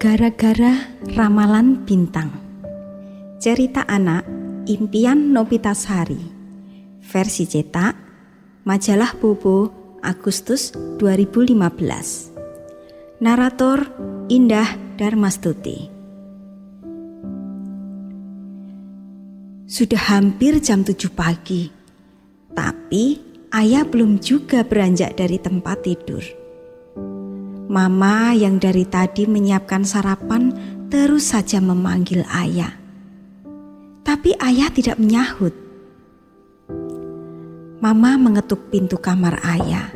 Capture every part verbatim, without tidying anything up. Gara-gara Ramalan Bintang. Cerita Anak Impian Nopitasari. Versi cetak Majalah Bobo Agustus dua ribu lima belas. Narator Indah Darmastuti. Sudah hampir jam tujuh pagi, tapi ayah belum juga beranjak dari tempat tidur. Mama yang dari tadi menyiapkan sarapan terus saja memanggil ayah. Tapi ayah tidak menyahut. Mama mengetuk pintu kamar ayah.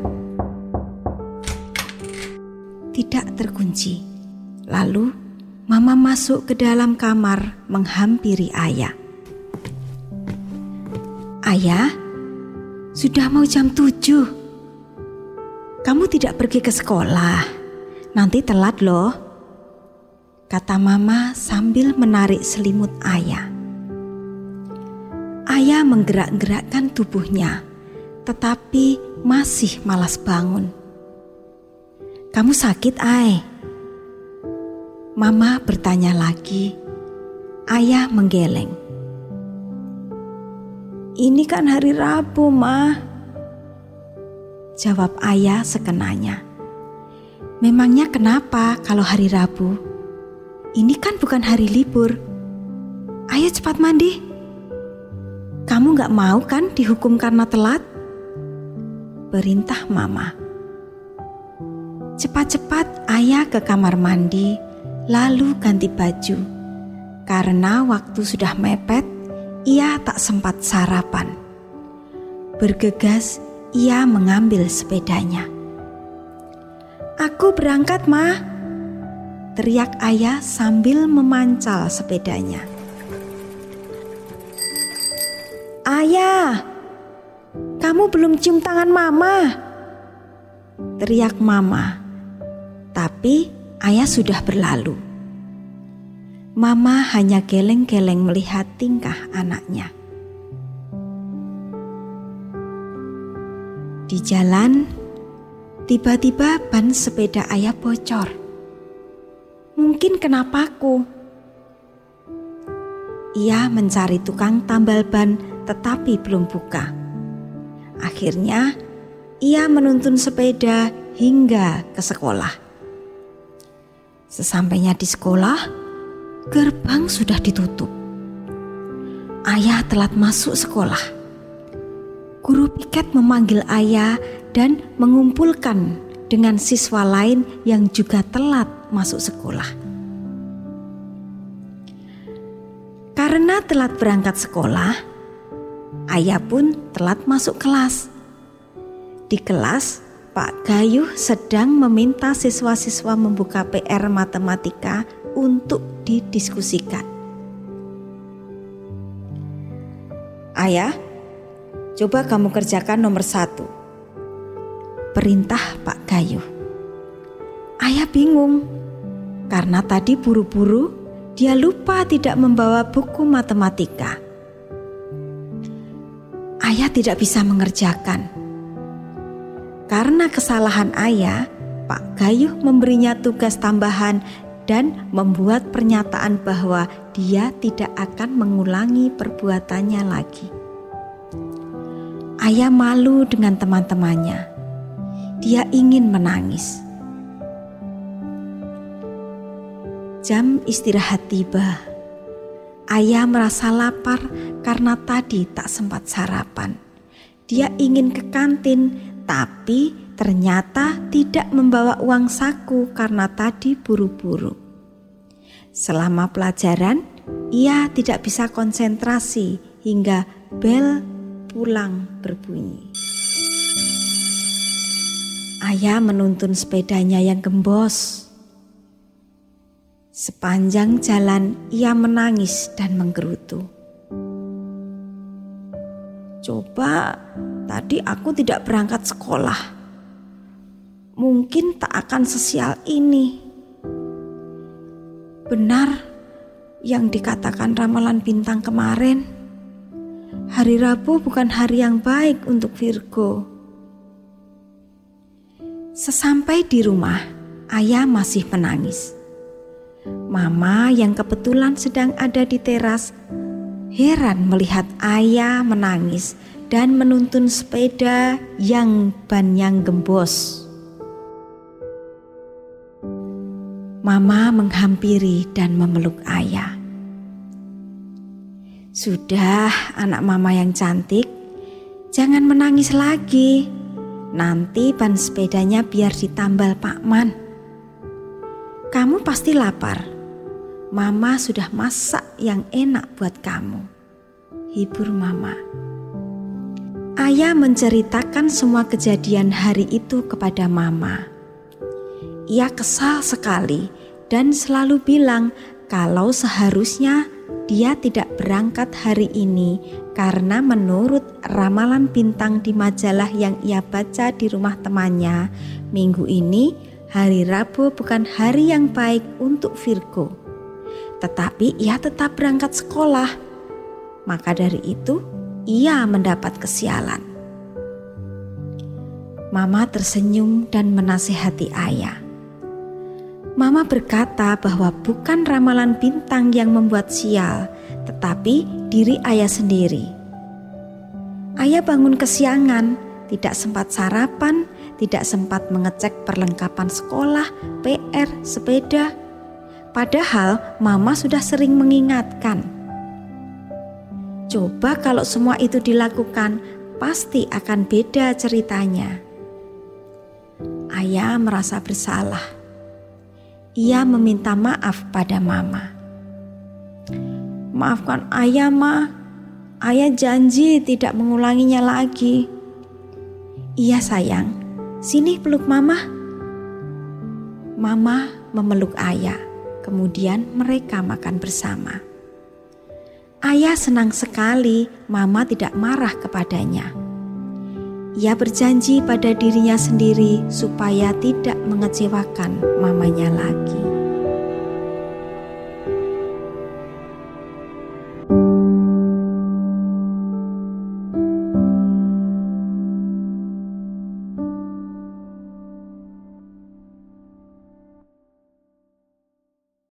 Tidak terkunci. Lalu mama masuk ke dalam kamar menghampiri ayah. Ayah, sudah mau jam tujuh. Kamu tidak pergi ke sekolah. Nanti telat loh, kata mama sambil menarik selimut ayah. Ayah menggerak-gerakkan tubuhnya, tetapi masih malas bangun. Kamu sakit, Ay? Mama bertanya lagi. Ayah menggeleng. Ini kan hari Rabu, Ma, jawab ayah sekenanya. Memangnya kenapa kalau hari Rabu? Ini kan bukan hari libur. Ayo cepat mandi. Kamu gak mau kan dihukum karena telat? Perintah mama. Cepat-cepat ayah ke kamar mandi, lalu ganti baju. Karena waktu sudah mepet, ia tak sempat sarapan. Bergegas, ia mengambil sepedanya. Aku berangkat, Ma, teriak ayah sambil memancal sepedanya. Ayah, kamu belum cium tangan Mama, teriak Mama. Tapi ayah sudah berlalu. Mama hanya geleng-geleng melihat tingkah anaknya. Di jalan, tiba-tiba ban sepeda ayah bocor. Mungkin kenapaku. Ia mencari tukang tambal ban tetapi belum buka. Akhirnya ia menuntun sepeda hingga ke sekolah. Sesampainya di sekolah, gerbang sudah ditutup. Ayah telat masuk sekolah. Guru piket memanggil ayah dan mengumpulkan dengan siswa lain yang juga telat masuk sekolah. Karena telat berangkat sekolah, ayah pun telat masuk kelas. Di kelas, Pak Gayuh sedang meminta siswa-siswa membuka P R matematika untuk didiskusikan. Ayah, coba kamu kerjakan nomor satu. Perintah Pak Gayuh. Ayah bingung karena tadi buru-buru dia lupa tidak membawa buku matematika. Ayah tidak bisa mengerjakan. Karena kesalahan ayah, Pak Gayuh memberinya tugas tambahan dan membuat pernyataan bahwa dia tidak akan mengulangi perbuatannya lagi. Ayah malu dengan teman-temannya. Dia ingin menangis. Jam istirahat tiba. Ayah merasa lapar karena tadi tak sempat sarapan. Dia ingin ke kantin, tapi ternyata tidak membawa uang saku karena tadi buru-buru. Selama pelajaran, ia tidak bisa konsentrasi hingga bel pulang berbunyi. Ayah menuntun sepedanya yang gembos. Sepanjang jalan ia menangis dan menggerutu. Coba tadi aku tidak berangkat sekolah. Mungkin tak akan sesial ini. Benar yang dikatakan ramalan bintang kemarin. Hari Rabu bukan hari yang baik untuk Virgo. Sesampai di rumah, ayah masih menangis. Mama yang kebetulan sedang ada di teras heran melihat ayah menangis dan menuntun sepeda yang banyak gembos. Mama menghampiri dan memeluk ayah. "Sudah, anak mama yang cantik, jangan menangis lagi. Nanti ban sepedanya biar ditambal Pak Man. Kamu pasti lapar. Mama sudah masak yang enak buat kamu," hibur mama. Ayah menceritakan semua kejadian hari itu kepada mama. Ia kesal sekali dan selalu bilang kalau seharusnya dia tidak berangkat hari ini karena menurut ramalan bintang di majalah yang ia baca di rumah temannya, minggu ini hari Rabu bukan hari yang baik untuk Virgo. Tetapi ia tetap berangkat sekolah. Maka dari itu ia mendapat kesialan. Mama tersenyum dan menasihati ayah. Mama berkata bahwa bukan ramalan bintang yang membuat sial, tetapi diri ayah sendiri. Ayah bangun kesiangan, tidak sempat sarapan, tidak sempat mengecek perlengkapan sekolah, P R, sepeda. Padahal mama sudah sering mengingatkan. Coba kalau semua itu dilakukan, pasti akan beda ceritanya. Ayah merasa bersalah. Ia meminta maaf pada mama. "Maafkan ayah, Ma. Ayah janji tidak mengulanginya lagi." "Iya sayang, sini peluk mama." Mama memeluk ayah. Kemudian mereka makan bersama. Ayah senang sekali mama tidak marah kepadanya. Ia berjanji pada dirinya sendiri supaya tidak mengecewakan mamanya lagi.